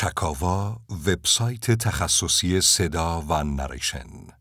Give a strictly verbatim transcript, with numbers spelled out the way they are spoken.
چکاوا، وبسایت تخصصی صدا و نریشن.